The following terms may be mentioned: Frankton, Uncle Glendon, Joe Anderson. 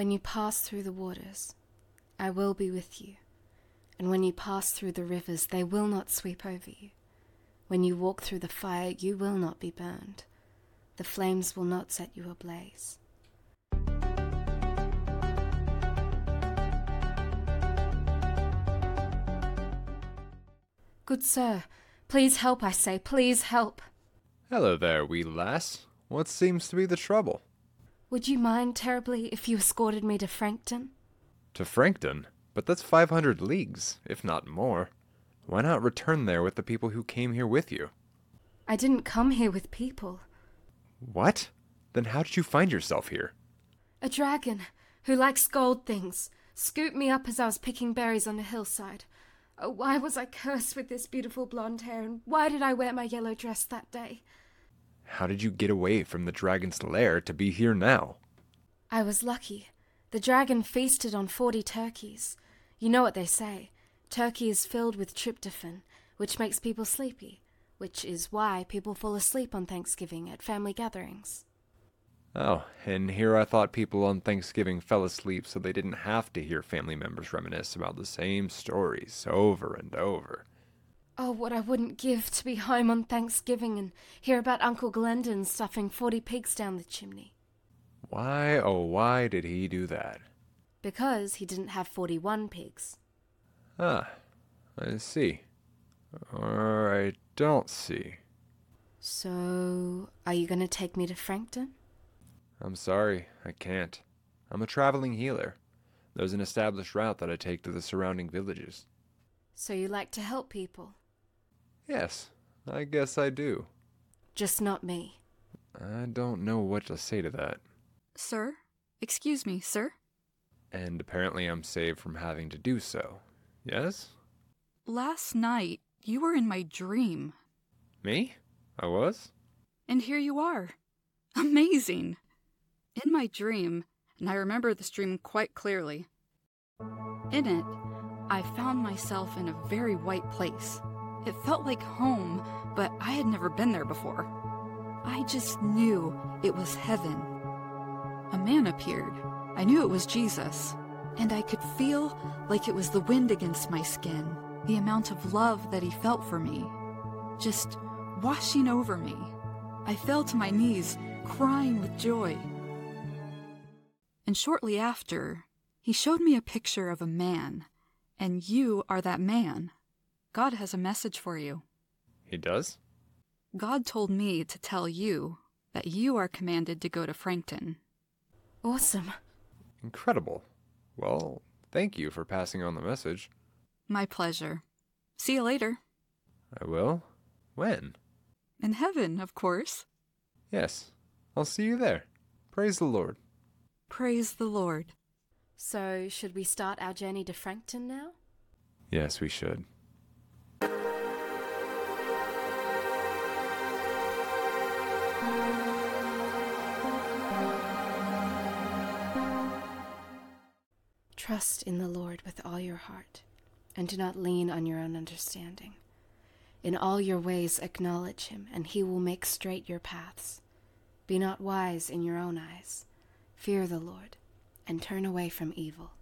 When you pass through the waters, I will be with you. And when you pass through the rivers, they will not sweep over you. When you walk through the fire, you will not be burned. The flames will not set you ablaze. Good sir, please help, I say, please help. Hello there, wee lass. What seems to be the trouble? Would you mind terribly if you escorted me to Frankton? To Frankton? But that's 500 leagues, if not more. Why not return there with the people who came here with you? I didn't come here with people. What? Then how did you find yourself here? A dragon, who likes gold things, scooped me up as I was picking berries on a hillside. Oh, why was I cursed with this beautiful blonde hair, and why did I wear my yellow dress that day? How did you get away from the dragon's lair to be here now? I was lucky. The dragon feasted on 40 turkeys. You know what they say. Turkey is filled with tryptophan, which makes people sleepy, which is why people fall asleep on Thanksgiving at family gatherings. Oh, and here I thought people on Thanksgiving fell asleep so they didn't have to hear family members reminisce about the same stories over and over. Oh, what I wouldn't give to be home on Thanksgiving and hear about Uncle Glendon stuffing 40 pigs down the chimney. Why, oh why did he do that? Because he didn't have 41 pigs. Ah, I see. Or I don't see. So, are you going to take me to Frankton? I'm sorry, I can't. I'm a traveling healer. There's an established route that I take to the surrounding villages. So you like to help people? Yes, I guess I do. Just not me. I don't know what to say to that. Sir? Excuse me, sir? And apparently I'm saved from having to do so. Yes? Last night, you were in my dream. Me? I was? And here you are. Amazing! In my dream, and I remember this dream quite clearly. In it, I found myself in a very white place. It felt like home, but I had never been there before. I just knew it was heaven. A man appeared. I knew it was Jesus, and I could feel like it was the wind against my skin, the amount of love that he felt for me, just washing over me. I fell to my knees, crying with joy. And shortly after, he showed me a picture of a man, and you are that man. God has a message for you. He does? God told me to tell you that you are commanded to go to Frankton. Awesome. Incredible. Well, thank you for passing on the message. My pleasure. See you later. I will? When? In heaven, of course. Yes, I'll see you there. Praise the Lord. Praise the Lord. So, should we start our journey to Frankton now? Yes, we should. Trust in the Lord with all your heart, and do not lean on your own understanding. In all your ways acknowledge him, and he will make straight your paths. Be not wise in your own eyes. Fear the Lord, and turn away from evil.